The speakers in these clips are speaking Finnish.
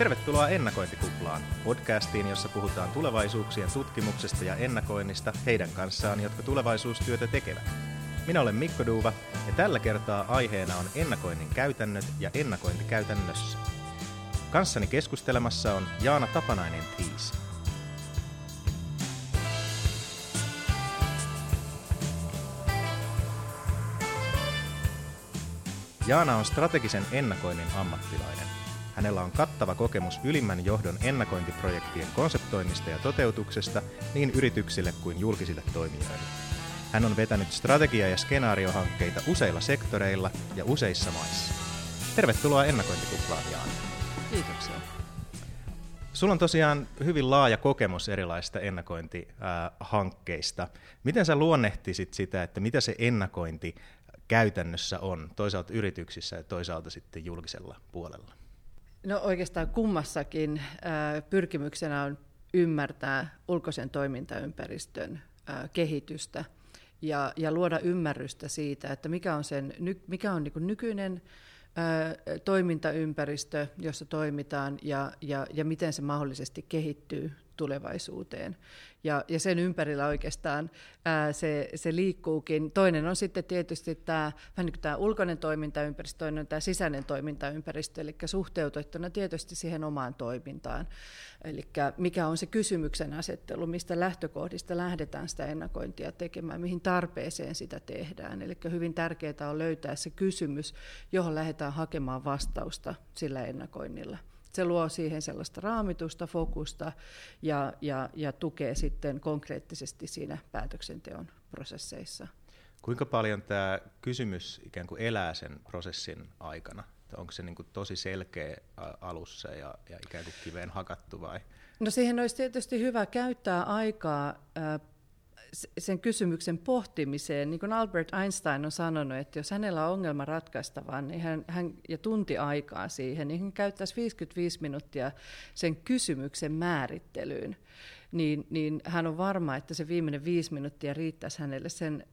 Tervetuloa Ennakointikuplaan, podcastiin, jossa puhutaan tulevaisuuksien tutkimuksesta ja ennakoinnista heidän kanssaan, jotka tulevaisuustyötä tekevät. Minä olen Mikko Duuva, ja tällä kertaa aiheena on ennakoinnin käytännöt ja ennakointi käytännössä. Kanssani keskustelemassa on Jaana Tapanainen-Tiisi. Jaana on strategisen ennakoinnin ammattilainen. Hänellä on kattava kokemus ylimmän johdon ennakointiprojektien konseptoinnista ja toteutuksesta niin yrityksille kuin julkisille toimijoille. Hän on vetänyt strategia- ja skenaariohankkeita useilla sektoreilla ja useissa maissa. Tervetuloa Ennakointikuplaan, Jaana. Kiitoksia. Sulla on tosiaan hyvin laaja kokemus erilaisista ennakointihankkeista. Miten sä luonnehtisit sitä, että mitä se ennakointi käytännössä on, toisaalta yrityksissä ja toisaalta sitten julkisella puolella? No oikeastaan kummassakin pyrkimyksenä on ymmärtää ulkoisen toimintaympäristön kehitystä ja luoda ymmärrystä siitä, että mikä on niin kuin nykyinen toimintaympäristö, jossa toimitaan ja miten se mahdollisesti kehittyy tulevaisuuteen. Ja sen ympärillä oikeastaan se liikkuukin. Toinen on sitten tietysti tämä ulkoinen toimintaympäristö, toinen on tämä sisäinen toimintaympäristö, eli suhteutettuna tietysti siihen omaan toimintaan. Eli mikä on se kysymyksen asettelu, mistä lähtökohdista lähdetään sitä ennakointia tekemään, mihin tarpeeseen sitä tehdään. Eli hyvin tärkeää on löytää se kysymys, johon lähdetään hakemaan vastausta sillä ennakoinnilla. Se luo siihen sellaista raamitusta, fokusta ja tukee sitten konkreettisesti siinä päätöksenteon prosesseissa. Kuinka paljon tämä kysymys ikään kuin elää sen prosessin aikana? Onko se niin kuin tosi selkeä alussa ja ikään kuin kiveen hakattu vai? No siihen olisi tietysti hyvä käyttää aikaa sen kysymyksen pohtimiseen. Niin kuin Albert Einstein on sanonut, että jos hänellä on ongelma ratkaistavaan niin ja tunti aikaa siihen, niin hän käyttäisi 55 minuuttia sen kysymyksen määrittelyyn. Niin hän on varma, että se viimeinen 5 minuuttia riittäisi hänelle sen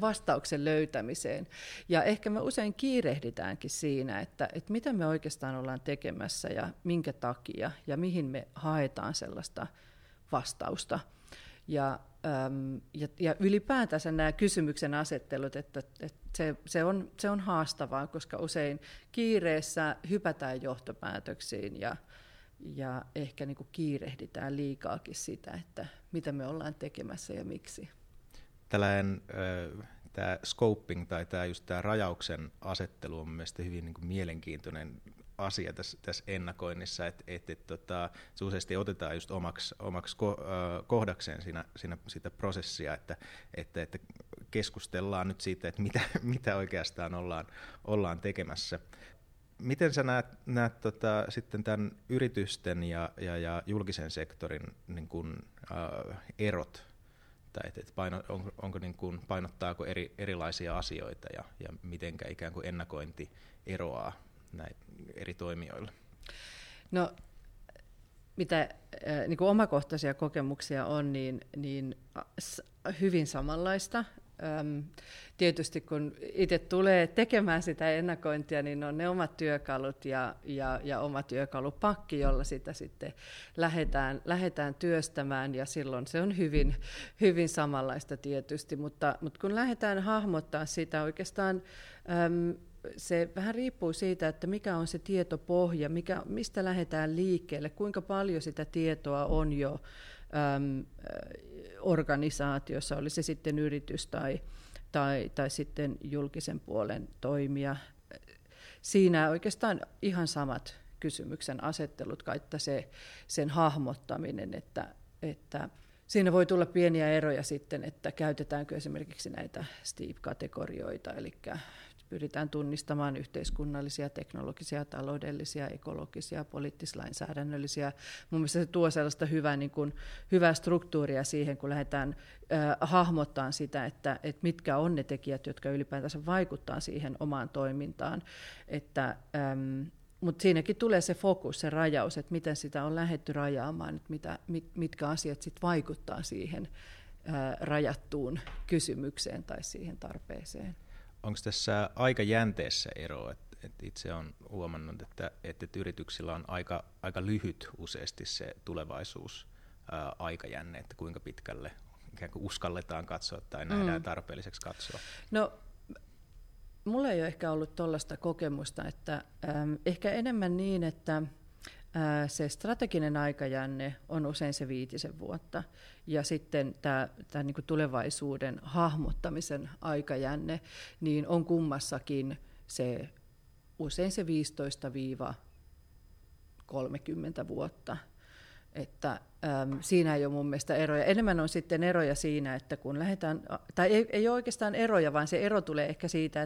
vastauksen löytämiseen. Ja ehkä me usein kiirehditäänkin siinä, että mitä me oikeastaan ollaan tekemässä ja minkä takia ja mihin me haetaan sellaista vastausta. Ja ylipäätänsä nämä kysymyksen asettelut, että se on haastavaa, koska usein kiireessä hypätään johtopäätöksiin ja ehkä niin kuin kiirehditään liikaakin sitä, että mitä me ollaan tekemässä ja miksi. Tällainen tämä scoping tai tämä rajauksen asettelu on mielestäni hyvin niin kuin mielenkiintoinen asia tässä ennakoinnissa, että se useasti otetaan just omaksi kohdakseen siinä sitä prosessia, että keskustellaan nyt siitä, että mitä oikeastaan ollaan tekemässä. Miten sä näet sitten tämän yritysten ja julkisen sektorin niin kun, erot? Tai painottaako erilaisia asioita ja mitenkä ikään kuin ennakointi eroaa näin eri toimijoilla? No, mitä niin kuin omakohtaisia kokemuksia on, niin hyvin samanlaista. Tietysti kun itse tulee tekemään sitä ennakointia, niin on ne omat työkalut ja oma työkalupakki, jolla sitä sitten lähdetään työstämään, ja silloin se on hyvin, hyvin samanlaista tietysti, mutta kun lähdetään hahmottaa sitä oikeastaan, se vähän riippuu siitä, että mikä on se tietopohja, mistä lähdetään liikkeelle, kuinka paljon sitä tietoa on jo organisaatiossa, oli se sitten yritys tai sitten julkisen puolen toimija. Siinä oikeastaan ihan samat kysymyksen asettelut, kai sen hahmottaminen, että siinä voi tulla pieniä eroja sitten, että käytetäänkö esimerkiksi näitä STEAM-kategorioita, eli pyritään tunnistamaan yhteiskunnallisia, teknologisia, taloudellisia, ekologisia, poliittislainsäädännöllisiä. Mun mielestä se tuo sellaista hyvää struktuuria siihen, kun lähdetään hahmottamaan sitä, että mitkä on ne tekijät, jotka ylipäätänsä vaikuttaa siihen omaan toimintaan. Mutta siinäkin tulee se fokus, se rajaus, että miten sitä on lähdetty rajaamaan, että mitkä asiat sit vaikuttaa siihen rajattuun kysymykseen tai siihen tarpeeseen. Onko tässä aika jänteessä ero, että itse olen huomannut, että yrityksillä on aika lyhyt useasti se tulevaisuus aikajänne, että kuinka pitkälle ikään kuin uskalletaan katsoa tai nähdään tarpeelliseksi katsoa. No, mulla ei ole ehkä ollut tuollaista kokemusta, että ehkä enemmän niin, että se strateginen aikajänne on usein se 5 vuotta ja sitten tämä niin kuin tulevaisuuden hahmottamisen aikajänne niin on kummassakin se, usein se 15-30 vuotta. Että, siinä ei ole mun mielestä eroja. Enemmän on sitten eroja siinä, että kun lähdetään, tai ei ole oikeastaan eroja, vaan se ero tulee ehkä siitä,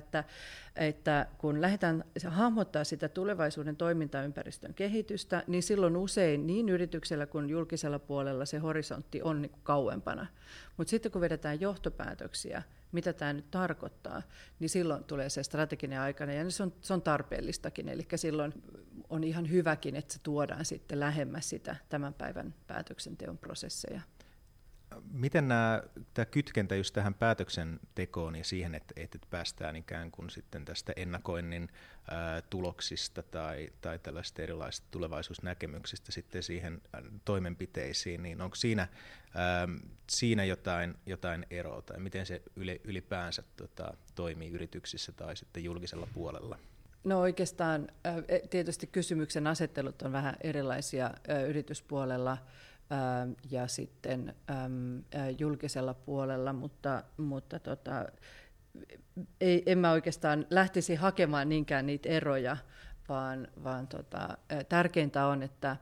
että kun lähdetään hahmottaa sitä tulevaisuuden toimintaympäristön kehitystä, niin silloin usein niin yrityksellä kuin julkisella puolella se horisontti on niin kauempana. Mutta sitten kun vedetään johtopäätöksiä, mitä tämä nyt tarkoittaa, niin silloin tulee se strateginen aikana, ja se on tarpeellistakin, eli silloin on ihan hyväkin, että se tuodaan sitten lähemmäs sitä tämän päivän päätöksenteon prosesseja. Miten tämä kytkentä just tähän päätöksentekoon ja siihen, että päästään ikään kuin sitten tästä ennakoinnin tuloksista tai tällaista erilaisista tulevaisuusnäkemyksistä sitten siihen toimenpiteisiin, niin onko siinä jotain eroa tai miten se ylipäänsä toimii yrityksissä tai sitten julkisella puolella? No oikeastaan tietysti kysymyksen asettelut on vähän erilaisia yrityspuolella ja sitten julkisella puolella, mutta en mä oikeastaan lähtisi hakemaan niinkään niitä eroja, vaan tärkeintä on, että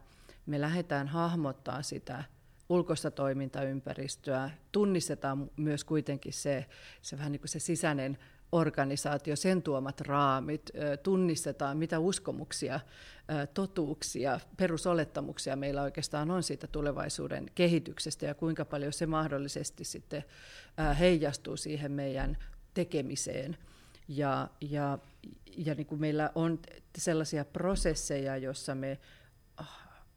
me lähdetään hahmottaa sitä ulkoista toimintaympäristöä, tunnistetaan myös kuitenkin se vähän niin kuin se sisäinen organisaatio, sen tuomat raamit, tunnistetaan mitä uskomuksia, totuuksia, perusolettamuksia meillä oikeastaan on siitä tulevaisuuden kehityksestä ja kuinka paljon se mahdollisesti sitten heijastuu siihen meidän tekemiseen. Ja niin kuin meillä on sellaisia prosesseja, joissa me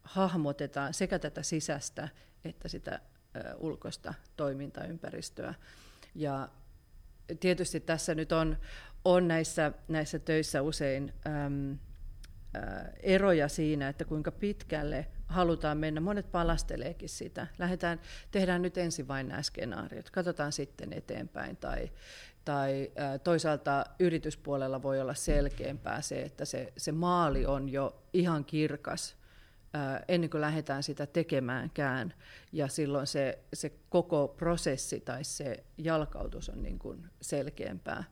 hahmotetaan sekä tätä sisäistä että sitä ulkoista toimintaympäristöä. Ja tietysti tässä nyt on näissä töissä usein eroja siinä, että kuinka pitkälle halutaan mennä. Monet palasteleekin sitä. Tehdään nyt ensin vain nämä skenaariot, katsotaan sitten eteenpäin. Tai toisaalta yrityspuolella voi olla selkeämpää se, että se maali on jo ihan kirkas ennen kuin lähdetään sitä tekemäänkään, ja silloin se koko prosessi tai se jalkautus on niin kuin selkeämpää.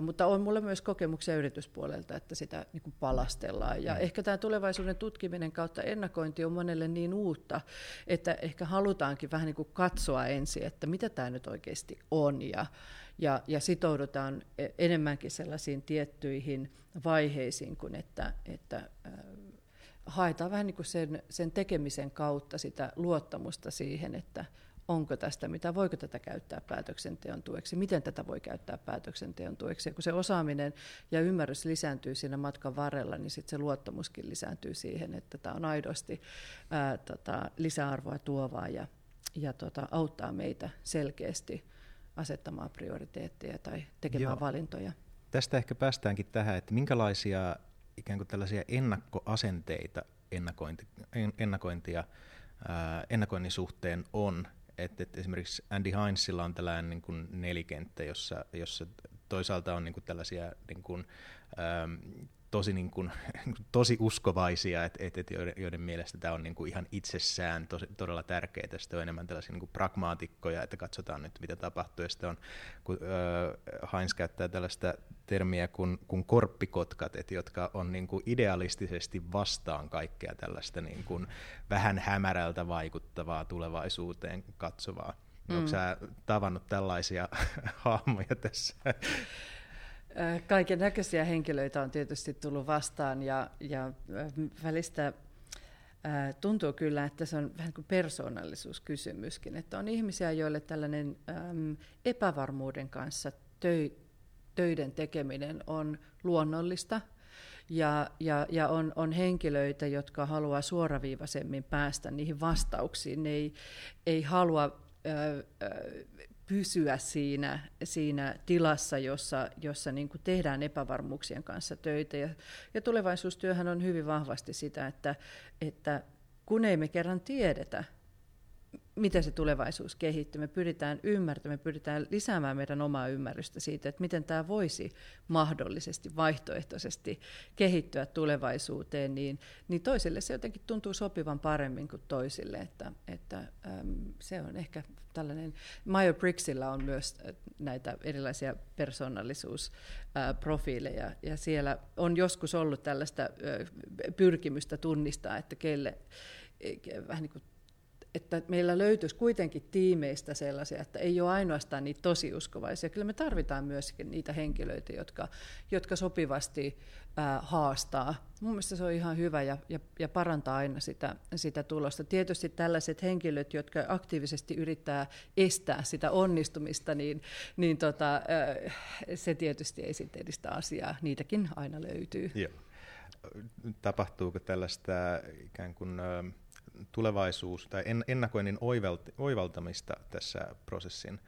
Mutta on mulla myös kokemuksia yrityspuolelta, että sitä niin kuin palastellaan. Ja ehkä tämä tulevaisuuden tutkiminen kautta ennakointi on monelle niin uutta, että ehkä halutaankin vähän niin kuin katsoa ensin, että mitä tämä nyt oikeasti on, ja sitoudutaan enemmänkin sellaisiin tiettyihin vaiheisiin kuin että haetaan vähän niin kuin sen tekemisen kautta sitä luottamusta siihen, että onko tästä mitä, voiko tätä käyttää päätöksenteon tueksi, miten tätä voi käyttää päätöksenteon tueksi. Ja kun se osaaminen ja ymmärrys lisääntyy siinä matkan varrella, niin sitten se luottamuskin lisääntyy siihen, että tämä on aidosti lisäarvoa tuovaa ja auttaa meitä selkeästi asettamaan prioriteetteja tai tekemään valintoja. Tästä ehkä päästäänkin tähän, että minkälaisia ikään kuin tällaisia ennakkoasenteita ennakoinnin suhteen on. Et esimerkiksi Andy Hinesilla on tällainen niin kuin nelikenttä, jossa toisaalta on niin kuin tällaisia niin kuin, tosi uskovaisia, joiden mielestä tämä on niin kuin ihan itsessään todella tärkeää. Sitten on enemmän tällaisia niin kuin pragmaatikkoja, että katsotaan nyt mitä tapahtuu. Ja sitten on, kun Hines käyttää tällaista termiä kuin korppikotkat, jotka on niin kuin idealistisesti vastaan kaikkea tällaista niin kuin vähän hämärältä vaikuttavaa tulevaisuuteen katsovaa. Onko sä tavannut tällaisia hahmoja tässä? Kaiken näköisiä henkilöitä on tietysti tullut vastaan, ja välistä tuntuu kyllä, että se on vähän kuin persoonallisuuskysymyskin, että on ihmisiä, joille tällainen epävarmuuden kanssa töiden tekeminen on luonnollista, ja on henkilöitä, jotka haluaa suoraviivaisemmin päästä niihin vastauksiin, ne ei halua pysyä siinä tilassa, jossa niin kuin tehdään epävarmuuksien kanssa töitä. Ja tulevaisuustyöhän on hyvin vahvasti sitä, että kun ei me kerran tiedetä, miten se tulevaisuus kehittyy, me pyritään ymmärtämään, me pyritään lisäämään meidän omaa ymmärrystä siitä, että miten tämä voisi mahdollisesti, vaihtoehtoisesti kehittyä tulevaisuuteen, niin toisille se jotenkin tuntuu sopivan paremmin kuin toisille, että se on ehkä tällainen, Mayo-Brixillä on myös näitä erilaisia persoonallisuusprofiileja, ja siellä on joskus ollut tällaista pyrkimystä tunnistaa, että kelle vähän niin kuin että meillä löytyisi kuitenkin tiimeistä sellaisia, että ei ole ainoastaan niitä tosiuskovaisia. Kyllä me tarvitaan myöskin niitä henkilöitä, jotka sopivasti haastaa. Mun mielestä se on ihan hyvä ja parantaa aina sitä tulosta. Tietysti tällaiset henkilöt, jotka aktiivisesti yrittää estää sitä onnistumista, se tietysti ei sitten edistä asiaa. Niitäkin aina löytyy. Joo. Tapahtuuko tällaista ikään kuin tulevaisuus tai ennakoinnin oivaltamista tässä prosessin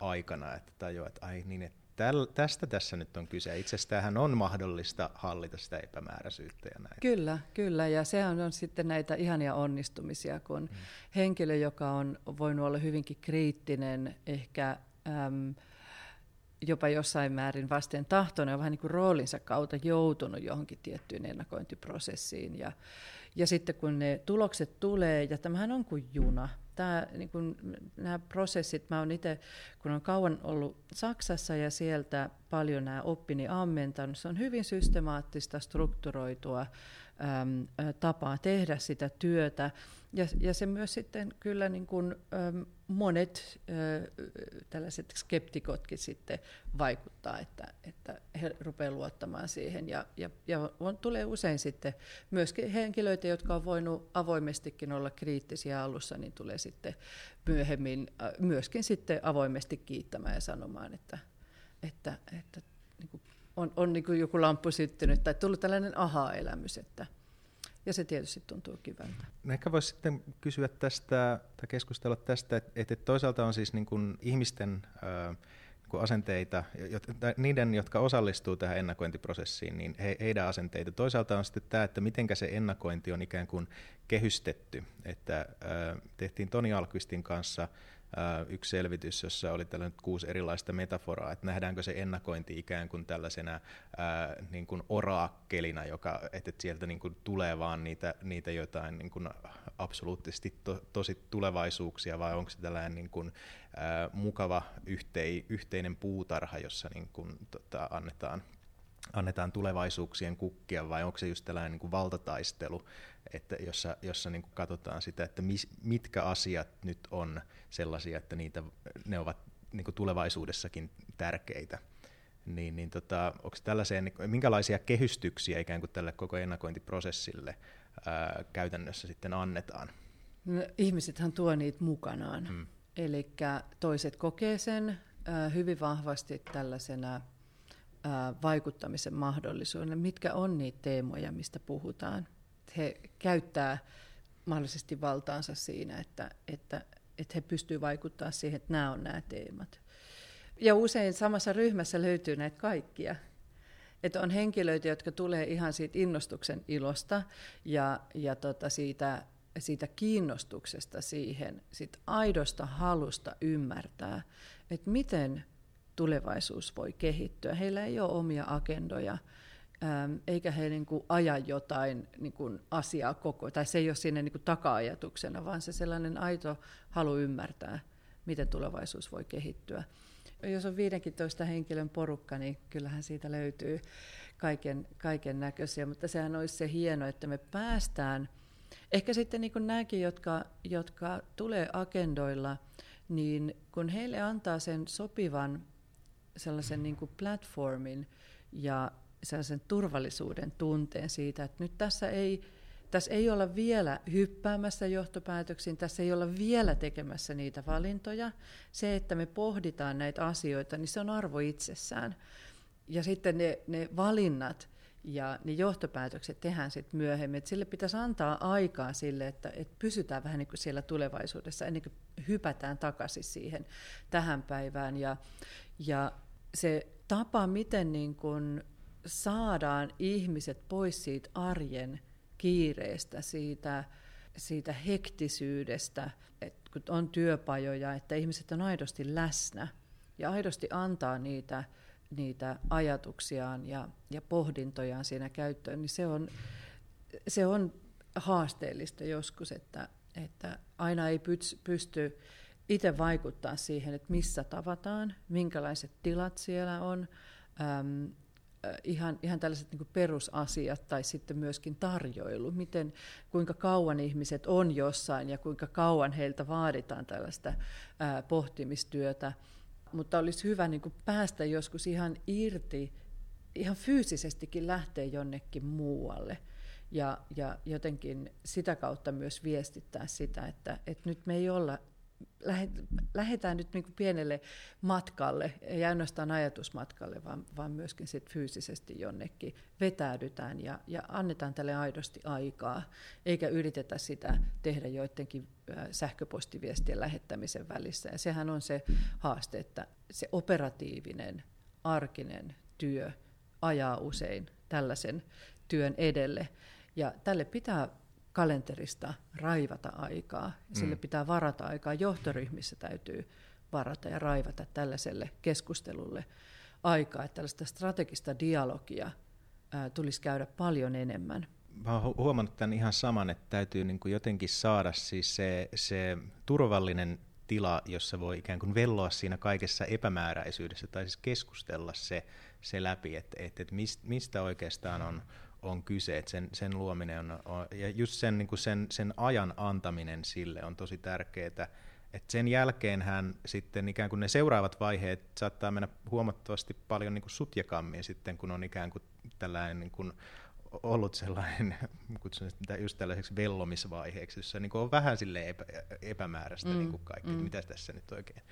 aikana, että tajuat, että ai niin, että tästä tässä nyt on kyse. Itse asiassa tämähän on mahdollista hallita sitä epämääräisyyttä ja näin. Kyllä, ja sehän on sitten näitä ihania onnistumisia, kun henkilö, joka on voinut olla hyvinkin kriittinen, ehkä jopa jossain määrin vasten tahtoinen on vähän niin kuin roolinsa kautta joutunut johonkin tiettyyn ennakointiprosessiin. Ja sitten kun ne tulokset tulee, ja tämähän on kuin juna. Niin kuin nämä prosessit, mä oon itse, kun olen kauan ollut Saksassa ja sieltä paljon nämä oppini ammentanut, se on hyvin systemaattista, strukturoitua tapaa tehdä sitä työtä. Ja se myös sitten kyllä niin kuin monet tällaiset skeptikotkin sitten vaikuttaa, että he rupeavat luottamaan siihen. Ja tulee usein sitten myöskin henkilöitä, jotka on voinut avoimestikin olla kriittisiä alussa, niin tulee sitten myöhemmin myöskin sitten avoimesti kiittämään ja sanomaan, että niin kuin on niin kuin joku lamppu syttynyt tai tullut tällainen aha-elämys, ja se tietysti tuntuu kivältä. Ehkä voisi sitten kysyä tästä tai keskustella tästä, että toisaalta on siis niin kuin ihmisten asenteita, niiden, jotka osallistuu tähän ennakointiprosessiin, niin heidän asenteita. Toisaalta on sitten tämä, että mitenkä se ennakointi on ikään kuin kehystetty. Että tehtiin Toni Alkystin kanssa yksi selvitys, jossa oli tällainen 6 erilaista metaforaa, että nähdäänkö se ennakointi ikään kuin tällaisena niin kuin oraakkelina, joka, että sieltä niin kuin tulee vaan niitä jotain niin kuin absoluuttisesti tosi tulevaisuuksia, vai onko se tällainen niin kuin mukava yhteinen puutarha, jossa niin kuin, annetaan tulevaisuuksien kukkia, vai onko se just tällainen niin kuin valtataistelu, että jossa niin kuin katsotaan sitä, että mitkä asiat nyt on sellaisia, että ne ovat niin kuin tulevaisuudessakin tärkeitä. Onko tällaiseen, minkälaisia kehystyksiä ikään kuin tälle koko ennakointiprosessille käytännössä sitten annetaan? No, ihmisethän tuo niitä mukanaan. Eli toiset kokee sen hyvin vahvasti tällaisena vaikuttamisen mahdollisuuden, mitkä on niitä teemoja, mistä puhutaan. He käyttää mahdollisesti valtaansa siinä, että he pystyvät vaikuttamaan siihen, että nämä on nämä teemat. Ja usein samassa ryhmässä löytyy näitä kaikkia. Että on henkilöitä, jotka tulee ihan siitä innostuksen ilosta ja siitä kiinnostuksesta siihen, siitä aidosta halusta ymmärtää, että miten tulevaisuus voi kehittyä. Heillä ei ole omia agendoja, eikä he niin kuin aja jotain niin kuin asiaa tai se ei ole siinä niin kuin taka-ajatuksena, vaan se sellainen aito halu ymmärtää, miten tulevaisuus voi kehittyä. Jos on 15 henkilön porukka, niin kyllähän siitä löytyy kaiken näköisiä, mutta sehän olisi se hieno, että me päästään, ehkä sitten niin kuin nämäkin, jotka tulee agendoilla, niin kun heille antaa sen sopivan sellaisen niin kuin platformin ja sellaisen turvallisuuden tunteen siitä, että nyt tässä ei olla vielä hyppäämässä johtopäätöksiin, tässä ei olla vielä tekemässä niitä valintoja. Se, että me pohditaan näitä asioita, niin se on arvo itsessään. Ja sitten ne valinnat Ja ne johtopäätökset tehdään sitten myöhemmin. Et sille pitäisi antaa aikaa sille, että et pysytään vähän niin kuin siellä tulevaisuudessa, ennen kuin hypätään takaisin siihen tähän päivään. Ja se tapa, miten niin kun saadaan ihmiset pois siitä arjen kiireestä, siitä hektisyydestä, että kun on työpajoja, että ihmiset on aidosti läsnä ja aidosti antaa niitä ajatuksiaan ja pohdintojaan siinä käyttöön, niin se on haasteellista joskus, että aina ei pysty itse vaikuttaa siihen, että missä tavataan, minkälaiset tilat siellä on, ihan tällaiset niin kuin perusasiat tai sitten myöskin tarjoilu, kuinka kauan ihmiset on jossain ja kuinka kauan heiltä vaaditaan tällaista pohtimistyötä. Mutta olisi hyvä niin kuin päästä joskus ihan irti, ihan fyysisestikin lähteä jonnekin muualle ja jotenkin sitä kautta myös viestittää sitä, että nyt me ei olla, lähdetään nyt niin kuin pienelle matkalle, ei ainoastaan ajatusmatkalle, vaan myöskin sit fyysisesti jonnekin vetäydytään ja annetaan tälle aidosti aikaa, eikä yritetä sitä tehdä joidenkin sähköpostiviestien lähettämisen välissä. Ja sehän on se haaste, että se operatiivinen, arkinen työ ajaa usein tällaisen työn edelle. Ja tälle pitää kalenterista raivata aikaa, sille pitää varata aikaa. Johtoryhmissä täytyy varata ja raivata tällaiselle keskustelulle aikaa, että tällaista strategista dialogia tulisi käydä paljon enemmän. Mä oon huomannut tämän ihan saman, että täytyy niin kuin jotenkin saada siis se turvallinen tila, jossa voi ikään kuin velloa siinä kaikessa epämääräisyydessä, tai siis keskustella se läpi, että mistä oikeastaan on kyse, että sen luominen on, ja just sen, niin kuin sen ajan antaminen sille on tosi tärkeää. Et sen jälkeenhän sitten ikään kuin ne seuraavat vaiheet saattaa mennä huomattavasti paljon niin kuin sutjakammin sitten, kun on ikään kuin tällainen niin kuin ollut sellainen, kutsun sitä just tällaiseksi vellomisvaiheeksi, jossa niin on vähän silleen epämääräistä niin kaikki, että mitä tässä nyt oikein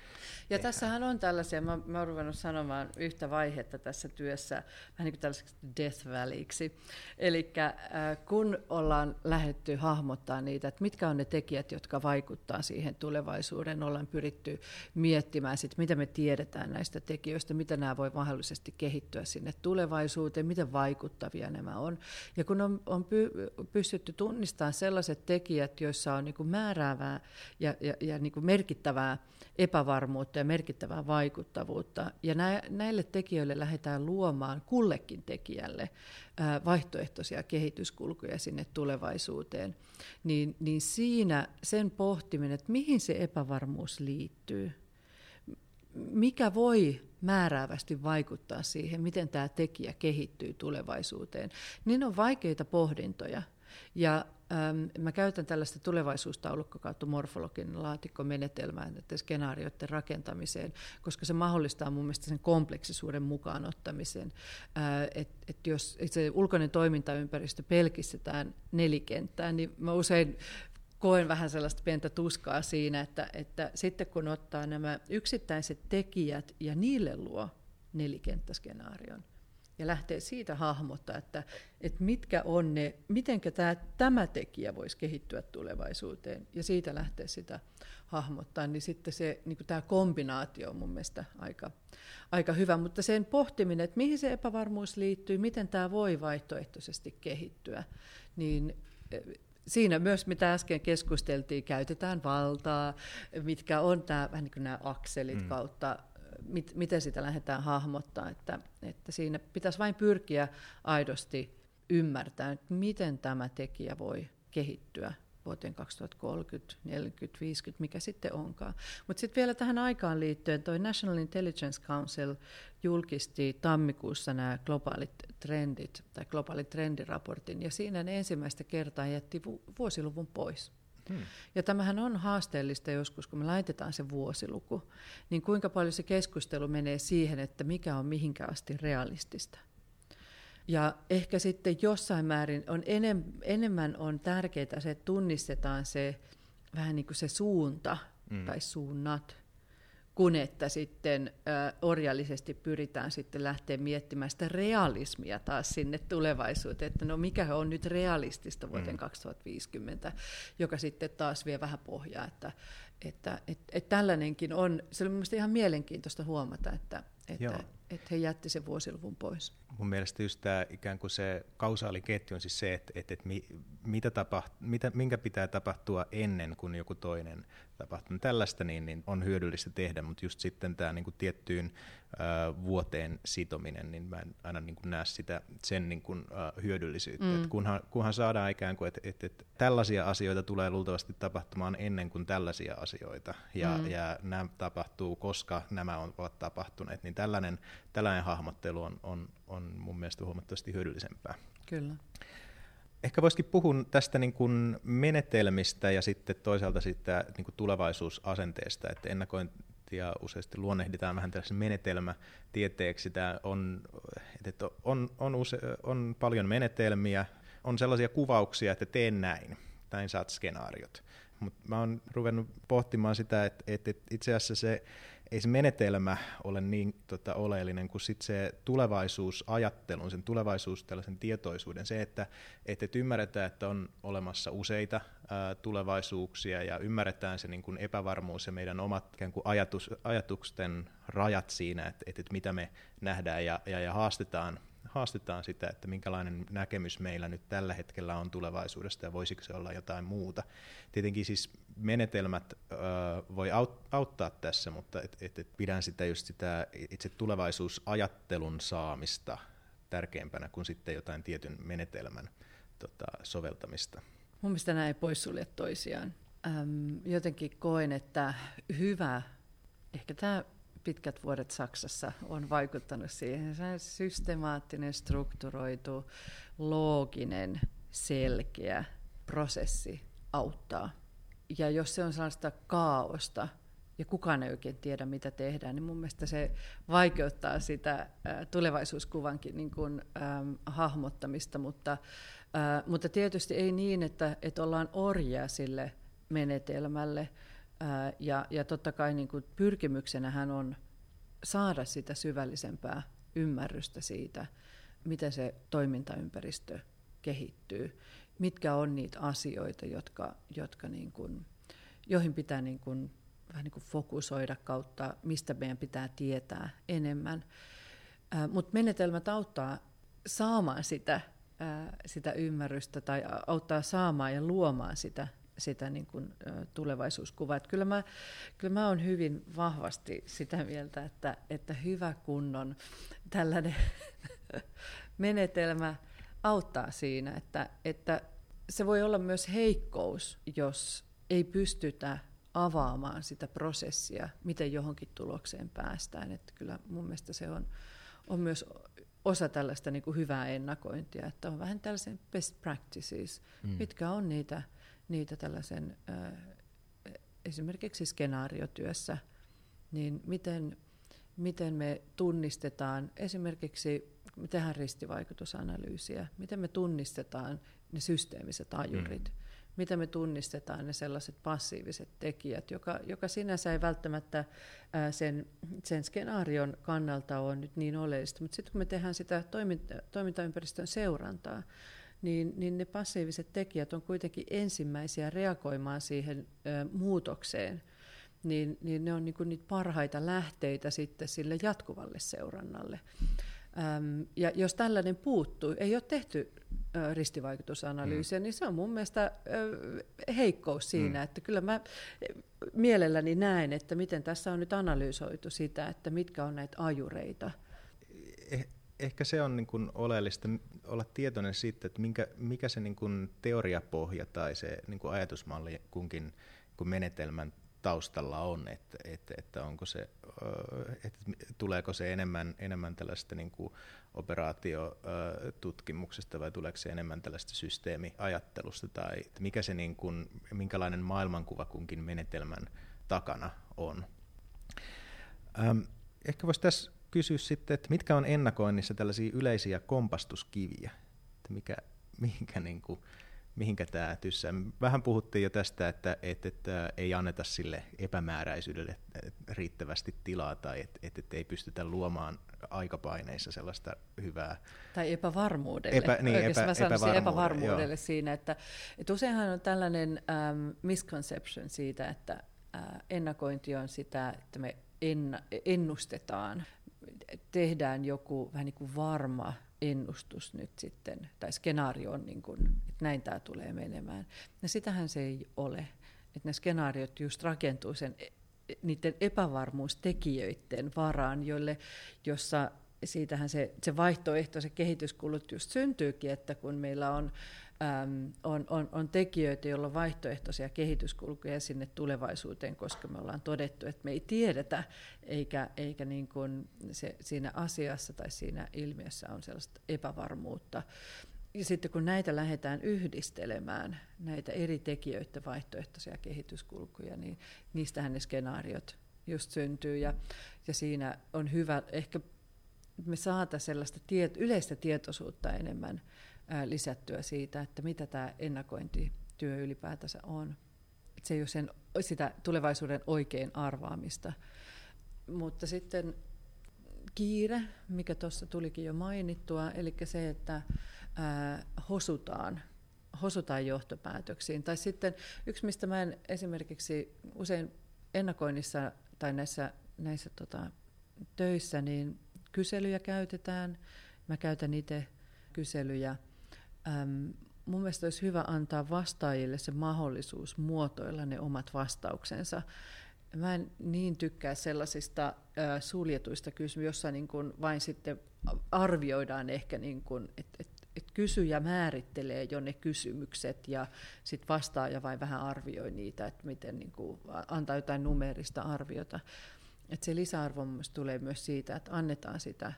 tehdään. Tässähän on tällaisia, mä oon ruvennut sanomaan yhtä vaihetta tässä työssä, vähän niin kuin tällaiseksi death valleyksi, eli kun ollaan lähdetty hahmottaa niitä, että mitkä on ne tekijät, jotka vaikuttaa siihen tulevaisuuden, ollaan pyritty miettimään sit, mitä me tiedetään näistä tekijöistä, mitä nämä voi mahdollisesti kehittyä sinne tulevaisuuteen, miten vaikuttavia nämä on. Ja kun on pystytty tunnistamaan sellaiset tekijät, joissa on niin kuin määräävää ja niin kuin merkittävää epävarmuutta ja merkittävää vaikuttavuutta, ja näille tekijöille lähdetään luomaan kullekin tekijälle vaihtoehtoisia kehityskulkuja sinne tulevaisuuteen, niin siinä sen pohtiminen, että mihin se epävarmuus liittyy, mikä voi määräävästi vaikuttaa siihen, miten tämä tekijä kehittyy tulevaisuuteen, niin on vaikeita pohdintoja. Ja mä käytän tällaista tulevaisuustaulukko kautta morfologin laatikkomenetelmää skenaarioiden rakentamiseen, koska se mahdollistaa mun mielestä sen kompleksisuuden mukaan ottamisen. Et jos se ulkoinen toimintaympäristö pelkistetään nelikenttään, niin mä usein koen vähän sellaista pientä tuskaa siinä, että sitten kun ottaa nämä yksittäiset tekijät ja niille luo nelikenttäskenaarion ja lähtee siitä hahmottaa, että mitkä on ne, mitenkä tämä tekijä voisi kehittyä tulevaisuuteen ja siitä lähtee sitä hahmottaa, niin sitten se, niin kuin tämä kombinaatio on mun mielestä aika hyvä, mutta sen pohtiminen, että mihin se epävarmuus liittyy, miten tämä voi vaihtoehtoisesti kehittyä, niin siinä myös, mitä äsken keskusteltiin, käytetään valtaa, mitkä on vähän niin kuin nämä akselit kautta, miten sitä lähdetään hahmottaa, että siinä pitäisi vain pyrkiä aidosti ymmärtämään, että miten tämä tekijä voi kehittyä vuoteen 2030, 40, 50, mikä sitten onkaan. Mutta sitten vielä tähän aikaan liittyen, tuo National Intelligence Council julkisti tammikuussa nämä globaalit trendit, tai globaali trendiraportin, ja siinä ne ensimmäistä kertaa jätti vuosiluvun pois. Ja tämähän on haasteellista joskus, kun me laitetaan se vuosiluku, niin kuinka paljon se keskustelu menee siihen, että mikä on mihinkä asti realistista. Ja ehkä sitten jossain määrin on enemmän on tärkeää se, että tunnistetaan se vähän niin kuin se suunta tai suunnat, kun että sitten orjallisesti pyritään sitten lähteä miettimään sitä realismia taas sinne tulevaisuuteen, että no mikä on nyt realistista vuoteen 2050, joka sitten taas vie vähän pohjaa, että tällainenkin on, se on mielestäni ihan mielenkiintoista huomata, että he jätti sen vuosiluvun pois. Mun mielestä just tämä ikään kuin se kausaaliketju on siis se, että minkä pitää tapahtua ennen kuin joku toinen tapahtuu. Tällaista niin on hyödyllistä tehdä, mutta just sitten tämä niin kuin tiettyyn vuoteen sitominen, niin mä en aina niin kuin näe sitä sen niin kuin hyödyllisyyttä. Et kunhan saadaan ikään kuin, että tällaisia asioita tulee luultavasti tapahtumaan ennen kuin tällaisia asioita, ja nämä tapahtuu, koska nämä ovat tapahtuneet, niin tällainen hahmottelu on mun mielestä huomattavasti hyödyllisempää. Kyllä. Ehkä voisikin puhua tästä niin kuin menetelmistä ja sitten toisaalta siitä niin kuin tulevaisuusasenteesta, että ennakointia useasti luonnehditaan vähän tällaisen menetelmätieteeksi. Tämä on paljon menetelmiä, on sellaisia kuvauksia, että teen näin saat skenaariot. Mutta mä oon ruvennut pohtimaan sitä, että itse asiassa ei se menetelmä ole niin oleellinen kuin sit se tulevaisuusajattelun, sen tulevaisuus tällaisen tietoisuuden, se, että ymmärretään, että on olemassa useita tulevaisuuksia ja ymmärretään se niin kuin epävarmuus ja meidän omat ikään kuin ajatusten rajat siinä, että mitä me nähdään ja haastetaan sitä, että minkälainen näkemys meillä nyt tällä hetkellä on tulevaisuudesta ja voisiko se olla jotain muuta. Tietenkin siis menetelmät voi auttaa tässä, mutta pidän sitä just sitä itse tulevaisuusajattelun saamista tärkeämpänä kuin sitten jotain tietyn menetelmän soveltamista. Mun mielestä nämä ei poissulje toisiaan. Jotenkin koen, että hyvä, ehkä tämä pitkät vuodet Saksassa on vaikuttanut siihen. Se on systemaattinen, strukturoitu, looginen, selkeä prosessi auttaa. Ja jos se on sellaista kaaosta ja kukaan ei oikein tiedä, mitä tehdään, niin mun mielestä se vaikeuttaa sitä tulevaisuuskuvankin niin kuin, hahmottamista. Mutta tietysti ei niin, että ollaan orjia sille menetelmälle. Ja totta kai niin kuin pyrkimyksenähän on saada sitä syvällisempää ymmärrystä siitä, miten se toimintaympäristö kehittyy, mitkä on niitä asioita, jotka niin kuin, joihin pitää niin kuin, vähän niin kuin fokusoida kautta, mistä meidän pitää tietää enemmän. Mutta menetelmät auttaa saamaan sitä ymmärrystä tai auttaa saamaan ja luomaan sitä niin kuin tulevaisuuskuvaa. Kyllä mä olen hyvin vahvasti sitä mieltä, että hyvä kunnon tällainen menetelmä auttaa siinä, että se voi olla myös heikkous, jos ei pystytä avaamaan sitä prosessia, miten johonkin tulokseen päästään. Että kyllä mun mielestä se on myös osa tällaista niin kuin hyvää ennakointia, että on vähän tällaisen best practices, mitkä on niitä tällaisen esimerkiksi skenaariotyössä, niin miten me tunnistetaan, esimerkiksi me tehdään ristivaikutusanalyysiä, miten me tunnistetaan ne systeemiset ajurit, miten me tunnistetaan ne sellaiset passiiviset tekijät, joka sinänsä ei välttämättä sen skenaarion kannalta ole nyt niin oleellista, mutta sitten kun me tehdään sitä toimintaympäristön seurantaa, niin ne passiiviset tekijät on kuitenkin ensimmäisiä reagoimaan siihen muutokseen, niin ne on niin kuin niitä parhaita lähteitä sitten sille jatkuvalle seurannalle. Ja jos tällainen puuttuu, ei ole tehty ristivaikutusanalyysiä, niin se on mun mielestä heikkous siinä, että kyllä mä mielelläni näen, että miten tässä on nyt analysoitu sitä, että mitkä on näitä ajureita. Ehkä se on niin kuin oleellista olla tietoinen siitä, että mikä se niin kuin teoriapohja tai se niin kuin ajatusmalli kunkin kun menetelmän taustalla on, että onko se, että tuleeko se enemmän tällaista niin kuin operaatiotutkimuksesta vai tuleeko se enemmän tällaista systeemiajattelusta tai että mikä se niin kuin, minkälainen maailmankuva kunkin menetelmän takana on. Ehkä voisi tässä kysy sitten, että mitkä on ennakoinnissa tällaisia yleisiä kompastuskiviä, että mikä niin kuin, mihinkä tämä tyssää. Vähän puhuttiin jo tästä, että ei anneta sille epämääräisyydelle riittävästi tilaa tai että ei pystytä luomaan aikapaineissa sellaista hyvää... Tai epävarmuudelle. Epävarmuudelle siinä, että useinhan on tällainen misconception siitä, että ennakointi on sitä, että me ennustetaan, tehdään joku vähän niin kuin varma ennustus nyt sitten, tai skenaario on niin kuin, että näin tämä tulee menemään. Ja sitähän se ei ole, että ne skenaariot just rakentuu sen niiden epävarmuustekijöiden varaan, jossa siitähän se vaihtoehto, se kehityskulut just syntyykin, että kun meillä on tekijöitä, joilla on vaihtoehtoisia kehityskulkuja sinne tulevaisuuteen, koska me ollaan todettu, että me ei tiedetä, eikä niin kuin se, siinä asiassa tai siinä ilmiössä on sellaista epävarmuutta. Ja sitten kun näitä lähdetään yhdistelemään, näitä eri tekijöitä, vaihtoehtoisia kehityskulkuja, niin niistähän ne skenaariot just syntyy. Ja siinä on hyvä, ehkä me saataisiin sellaista yleistä tietoisuutta enemmän lisättyä siitä, että mitä tämä ennakointityö ylipäätänsä on. Se ei ole sitä tulevaisuuden oikein arvaamista. Mutta sitten kiire, mikä tuossa tulikin jo mainittua, eli se, että hosutaan johtopäätöksiin. Tai sitten yksi, mistä mä en esimerkiksi usein ennakoinnissa tai näissä töissä, niin kyselyjä käytetään. Mä käytän itse kyselyjä. Mun mielestä olisi hyvä antaa vastaajille se mahdollisuus muotoilla ne omat vastauksensa. Mä en niin tykkää sellaisista suljetuista kysymyksistä, jossa niin kun vain sitten arvioidaan ehkä, niin että kysyjä määrittelee jo ne kysymykset ja sitten vastaaja vain vähän arvioi niitä, että miten niin kun antaa jotain numeerista arviota. Et se lisäarvo mun mielestä tulee myös siitä, että annetaan sitä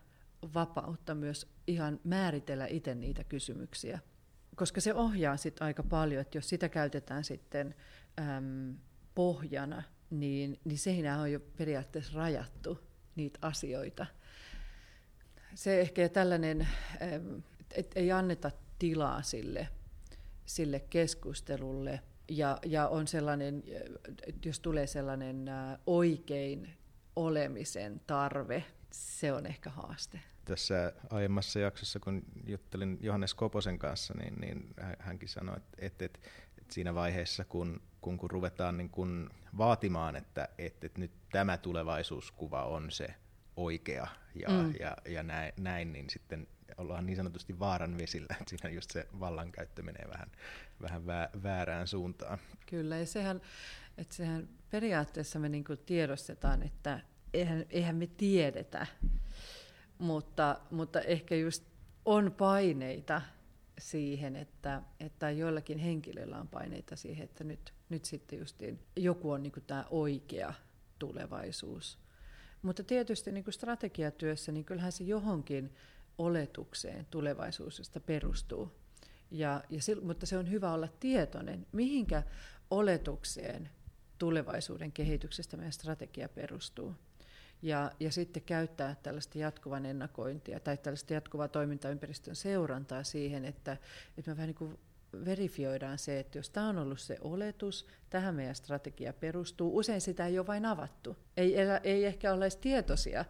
vapautta myös ihan määritellä itse niitä kysymyksiä, koska se ohjaa sit aika paljon, että jos sitä käytetään sitten pohjana, niin siinä on jo periaatteessa rajattu niitä asioita. Se ehkä tällainen, että ei anneta tilaa sille keskustelulle, ja on sellainen, jos tulee sellainen oikein olemisen tarve, se on ehkä haaste. Tässä aiemmassa jaksossa, kun juttelin Johannes Koposen kanssa, niin hänkin sanoi, että siinä vaiheessa, kun ruvetaan niin kun vaatimaan, että nyt tämä tulevaisuuskuva on se oikea ja näin, niin sitten ollaan niin sanotusti vaaran vesillä, että siinä just se vallankäyttö menee vähän väärään suuntaan. Kyllä, ja sehän periaatteessa me niin kuin tiedostetaan, että eihän me tiedetä, mutta ehkä just on paineita siihen, että joillakin henkilöillä on paineita siihen, että nyt sitten justiin joku on niin kuin tämä oikea tulevaisuus. Mutta tietysti niin kuin strategiatyössä, niin kyllähän se johonkin oletukseen tulevaisuudesta perustuu. Mutta se on hyvä olla tietoinen, mihinkä oletukseen tulevaisuuden kehityksestä meidän strategia perustuu. Ja sitten käyttää tällaista jatkuvan ennakointia tai tällaista jatkuvaa toimintaympäristön seurantaa siihen, että me vähän niin kuin verifioidaan se, että jos tämä on ollut se oletus, tähän meidän strategia perustuu. Usein sitä ei ole vain avattu. Ei ehkä ole edes tietoisia,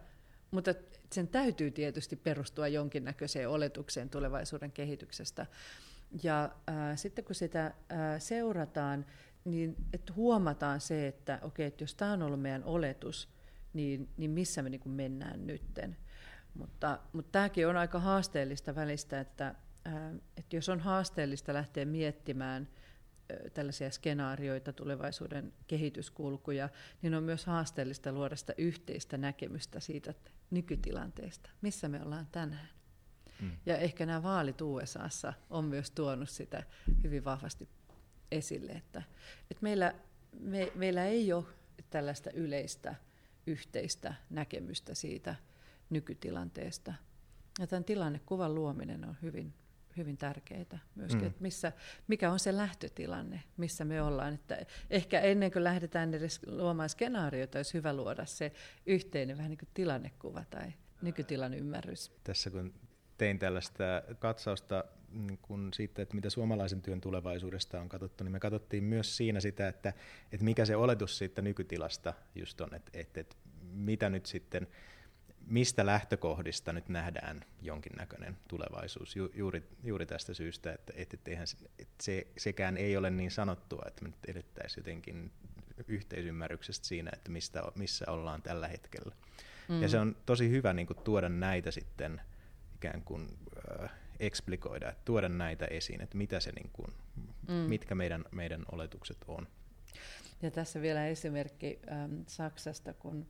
mutta sen täytyy tietysti perustua jonkinnäköiseen oletukseen tulevaisuuden kehityksestä. Ja sitten kun sitä seurataan, niin huomataan se, että okei, että jos tämä on ollut meidän oletus, niin missä me niin kuin mennään nytten. Mutta tämäkin on aika haasteellista välistä, että jos on haasteellista lähteä miettimään tällaisia skenaarioita, tulevaisuuden kehityskulkuja, niin on myös haasteellista luoda sitä yhteistä näkemystä siitä nykytilanteesta, missä me ollaan tänään. Mm. Ja ehkä nämä vaalit USA:ssa on myös tuonut sitä hyvin vahvasti esille, että meillä ei ole tällaista yleistä yhteistä näkemystä siitä nykytilanteesta. Ja tämän tilannekuvan luominen on hyvin, hyvin tärkeää myöskin, että mikä on se lähtötilanne, missä me ollaan. Että ehkä ennen kuin lähdetään edes luomaan skenaarioita, olisi hyvä luoda se yhteinen vähän niin kuin tilannekuva tai nykytilan ymmärrys. Tässä kun tein tällaista katsausta niin kun siitä, että mitä suomalaisen työn tulevaisuudesta on katsottu, niin me katsottiin myös siinä sitä, että mikä se oletus siitä nykytilasta just on, että mitä nyt sitten, mistä lähtökohdista nyt nähdään jonkinnäköinen tulevaisuus juuri tästä syystä, että sekään ei ole niin sanottua, että me nyt edettäisiin jotenkin yhteisymmärryksestä siinä, että missä ollaan tällä hetkellä. Ja se on tosi hyvä niin kuin tuoda näitä sitten ikään kuin eksplikoida, että tuoda näitä esiin, että mitä se, niin kuin, mitkä meidän oletukset on. Ja tässä vielä esimerkki Saksasta, kun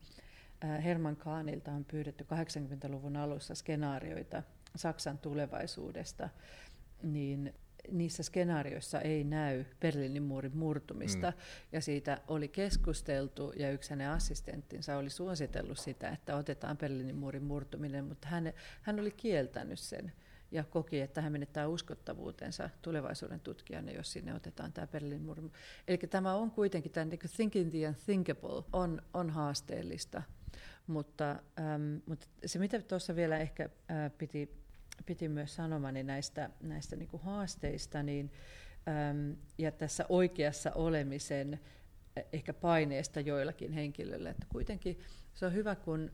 Herman Kahnilta on pyydetty 80-luvun alussa skenaarioita Saksan tulevaisuudesta, niin niissä skenaarioissa ei näy Berliinin muurin murtumista, ja siitä oli keskusteltu, ja yksi hänen assistenttinsa oli suositellut sitä, että otetaan Berliinin muurin murtuminen, mutta hän oli kieltänyt sen, ja koki, että hän menettää uskottavuutensa tulevaisuuden tutkijana, jos sinne otetaan tämä Berliinin muuri. Eli tämä on kuitenkin, tämä thinking the unthinkable on haasteellista, mutta se mitä tuossa vielä ehkä piti myös sanomani näistä niin kuin haasteista, niin, ja tässä oikeassa olemisen ehkä paineesta joillakin henkilöillä, että kuitenkin se on hyvä, kun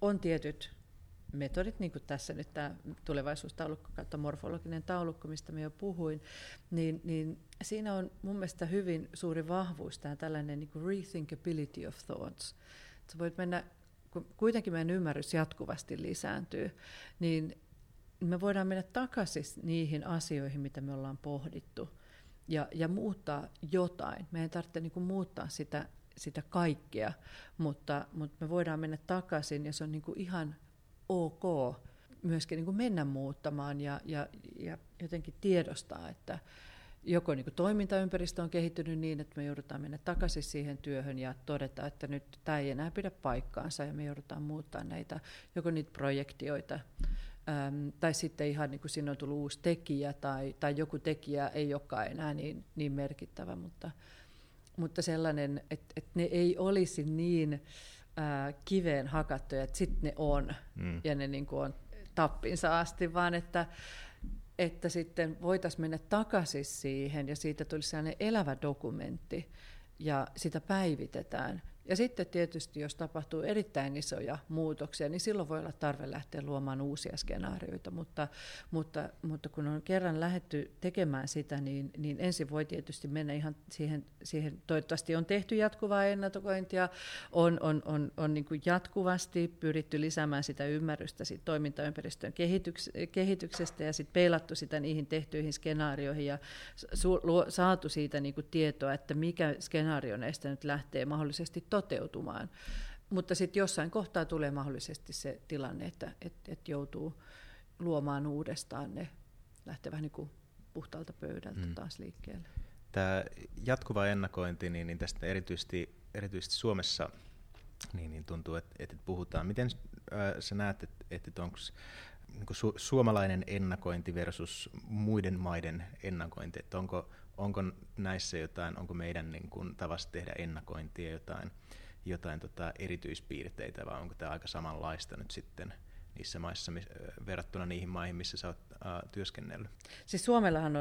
on tietyt metodit, niin kuin tässä nyt tämä tulevaisuustaulukko kautta morfologinen taulukko, mistä me jo puhuin, niin siinä on mun mielestä hyvin suuri vahvuus tämä tällainen niin kuin rethinkability of thoughts. Sä voit mennä, kun kuitenkin meidän ymmärrys jatkuvasti lisääntyy, niin me voidaan mennä takaisin niihin asioihin, mitä me ollaan pohdittu, ja muuttaa jotain. Me ei tarvitse niin kuin muuttaa sitä kaikkea, mutta me voidaan mennä takaisin, ja se on niin kuin ihan ok myöskin niin kuin mennä muuttamaan ja jotenkin tiedostaa, että joko niin kuin toimintaympäristö on kehittynyt niin, että me joudutaan mennä takaisin siihen työhön ja todeta, että nyt tämä ei enää pidä paikkaansa ja me joudutaan muuttamaan näitä, joko niitä projektioita, tai sitten ihan niin kuin siinä on tullut uusi tekijä tai joku tekijä ei olekaan enää niin merkittävä, mutta sellainen, että ne ei olisi niin kiveen hakattuja, että sitten ne on, ja ne niin kuin on tappinsa asti, vaan että sitten voitaisiin mennä takaisin siihen, ja siitä tulisi sellainen elävä dokumentti, ja sitä päivitetään. Ja sitten tietysti, jos tapahtuu erittäin isoja muutoksia, niin silloin voi olla tarve lähteä luomaan uusia skenaarioita, mutta kun on kerran lähdetty tekemään sitä, niin ensin voi tietysti mennä ihan siihen, toivottavasti on tehty jatkuvaa ennakointia, on niin kuin jatkuvasti pyritty lisäämään sitä ymmärrystä siitä toimintaympäristön kehityksestä ja sitten peilattu sitä niihin tehtyihin skenaarioihin ja saatu siitä niin kuin tietoa, että mikä skenaario näistä nyt lähtee mahdollisesti toteutumaan, mutta sitten jossain kohtaa tulee mahdollisesti se tilanne, että joutuu luomaan uudestaan ne, lähtee vähän niin kuin puhtaalta pöydältä taas liikkeelle. Tämä jatkuva ennakointi, niin tästä erityisesti Suomessa niin tuntuu, että puhutaan. Miten sä näet, että onko niin suomalainen ennakointi versus muiden maiden ennakointi, että onko näissä jotain, onko meidän niin kuin tavasta tehdä ennakointia jotain erityispiirteitä, vai onko tämä aika samanlaista nyt sitten niissä maissa verrattuna niihin maihin, missä sä oot työskennellyt? Siis Suomellahan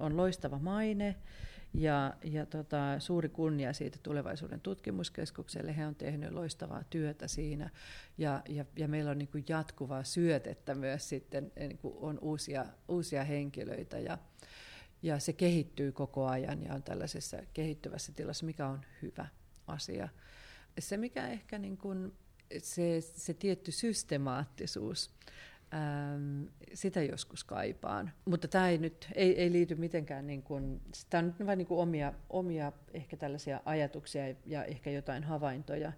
on loistava maine ja suuri kunnia siitä tulevaisuuden tutkimuskeskukselle. He on tehnyt loistavaa työtä siinä ja meillä on niin kuin jatkuvaa syötettä myös sitten, niin kuin on uusia henkilöitä ja se kehittyy koko ajan ja on tällaisessa kehittyvässä tilassa, mikä on hyvä asia. Se, mikä ehkä niin kuin se tietty systemaattisuus, sitä joskus kaipaan. Mutta tämä ei nyt ei liity mitenkään, niin kuin, tämä on nyt vain niin kuin omia ehkä tällaisia ajatuksia ja ehkä jotain havaintoja.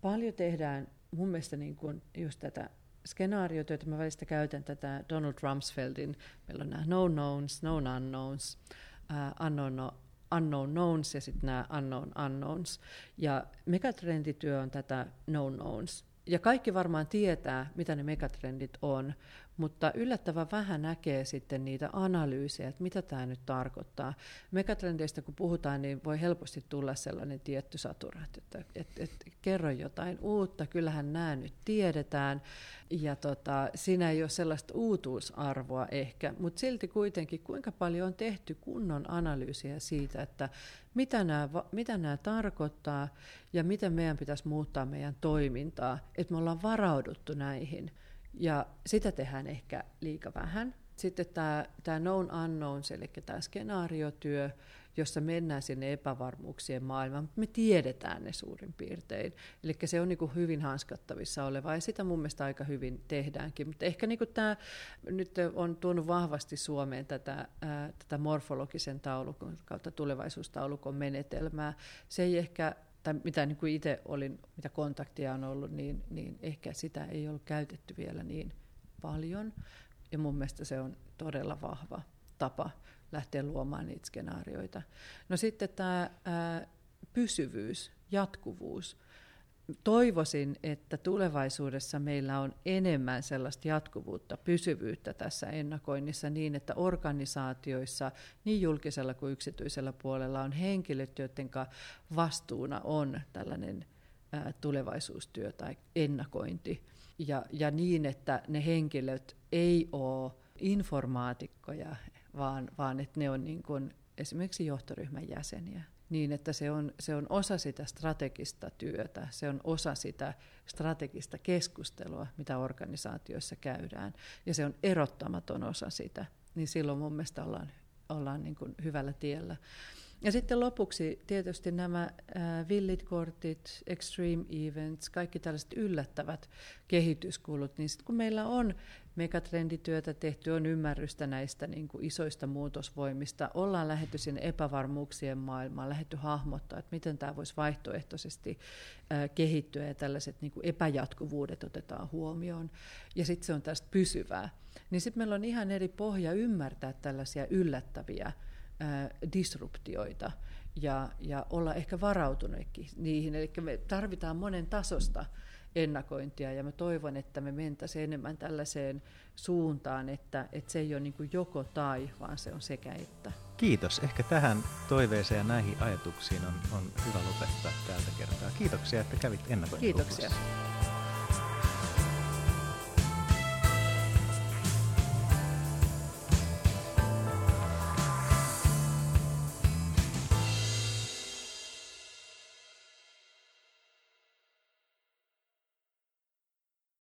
Paljon tehdään mun mielestä niin kuin just tätä skenaariotyötä. Mä välistä käytän tätä Donald Rumsfeldin, meillä on nämä known knowns, known unknowns, unknown knowns ja sitten nämä unknown unknowns. Ja megatrendityö on tätä known knowns. Ja kaikki varmaan tietää, mitä ne megatrendit on, Mutta yllättävän vähän näkee sitten niitä analyysejä, että mitä tämä nyt tarkoittaa. Megatrendeistä kun puhutaan, niin voi helposti tulla sellainen tietty saturaatio, että kerro jotain uutta, kyllähän nämä nyt tiedetään. Ja siinä ei ole sellaista uutuusarvoa ehkä, mutta silti kuitenkin kuinka paljon on tehty kunnon analyysiä siitä, että mitä nämä tarkoittaa ja miten meidän pitäisi muuttaa meidän toimintaa, että me ollaan varauduttu näihin. Ja sitä tehdään ehkä liika vähän. Sitten tämä known unknowns, eli tämä skenaariotyö, jossa mennään sinne epävarmuuksien maailmaan, mutta me tiedetään ne suurin piirtein. Eli se on niinku hyvin hanskattavissa oleva, ja sitä mun mielestä aika hyvin tehdäänkin. Mutta ehkä niinku tämä nyt on tuonut vahvasti Suomeen tätä morfologisen taulukon kautta tulevaisuustaulukon menetelmää. Se ei ehkä... tai mitä niin kuin itse olin, mitä kontaktia on ollut, niin ehkä sitä ei ole käytetty vielä niin paljon. Ja mun mielestä se on todella vahva tapa lähteä luomaan niitä skenaarioita. No sitten tämä pysyvyys, jatkuvuus. Toivoisin, että tulevaisuudessa meillä on enemmän sellaista jatkuvuutta, pysyvyyttä tässä ennakoinnissa niin, että organisaatioissa niin julkisella kuin yksityisellä puolella on henkilöt, joiden vastuuna on tällainen tulevaisuustyö tai ennakointi. Ja niin, että ne henkilöt ei ole informaatikkoja, vaan että ne on niin kuin esimerkiksi johtoryhmän jäseniä. Niin, että se on osa sitä strategista työtä, se on osa sitä strategista keskustelua, mitä organisaatioissa käydään, ja se on erottamaton osa sitä, niin silloin mun mielestä ollaan niin kuin hyvällä tiellä. Ja sitten lopuksi tietysti nämä villit kortit, extreme events, kaikki tällaiset yllättävät kehityskulut, niin sitten kun meillä on megatrendityötä tehty, on ymmärrystä näistä niin kuin isoista muutosvoimista, ollaan lähdetty sinne epävarmuuksien maailmaan, lähdetty hahmottaa, että miten tämä voisi vaihtoehtoisesti kehittyä, ja tällaiset niin kuin epäjatkuvuudet otetaan huomioon, ja sitten se on tästä pysyvää. Niin sitten meillä on ihan eri pohja ymmärtää tällaisia yllättäviä disruptioita ja olla ehkä varautuneetkin niihin. Eli me tarvitaan monen tasosta ennakointia, ja mä toivon, että me mentäisiin enemmän tällaiseen suuntaan, että se ei ole niin kuin joko tai, vaan se on sekä että. Kiitos. Ehkä tähän toiveeseen ja näihin ajatuksiin on hyvä lopettaa tältä kertaa. Kiitoksia, että kävit Ennakointikuplassa. Kiitoksia.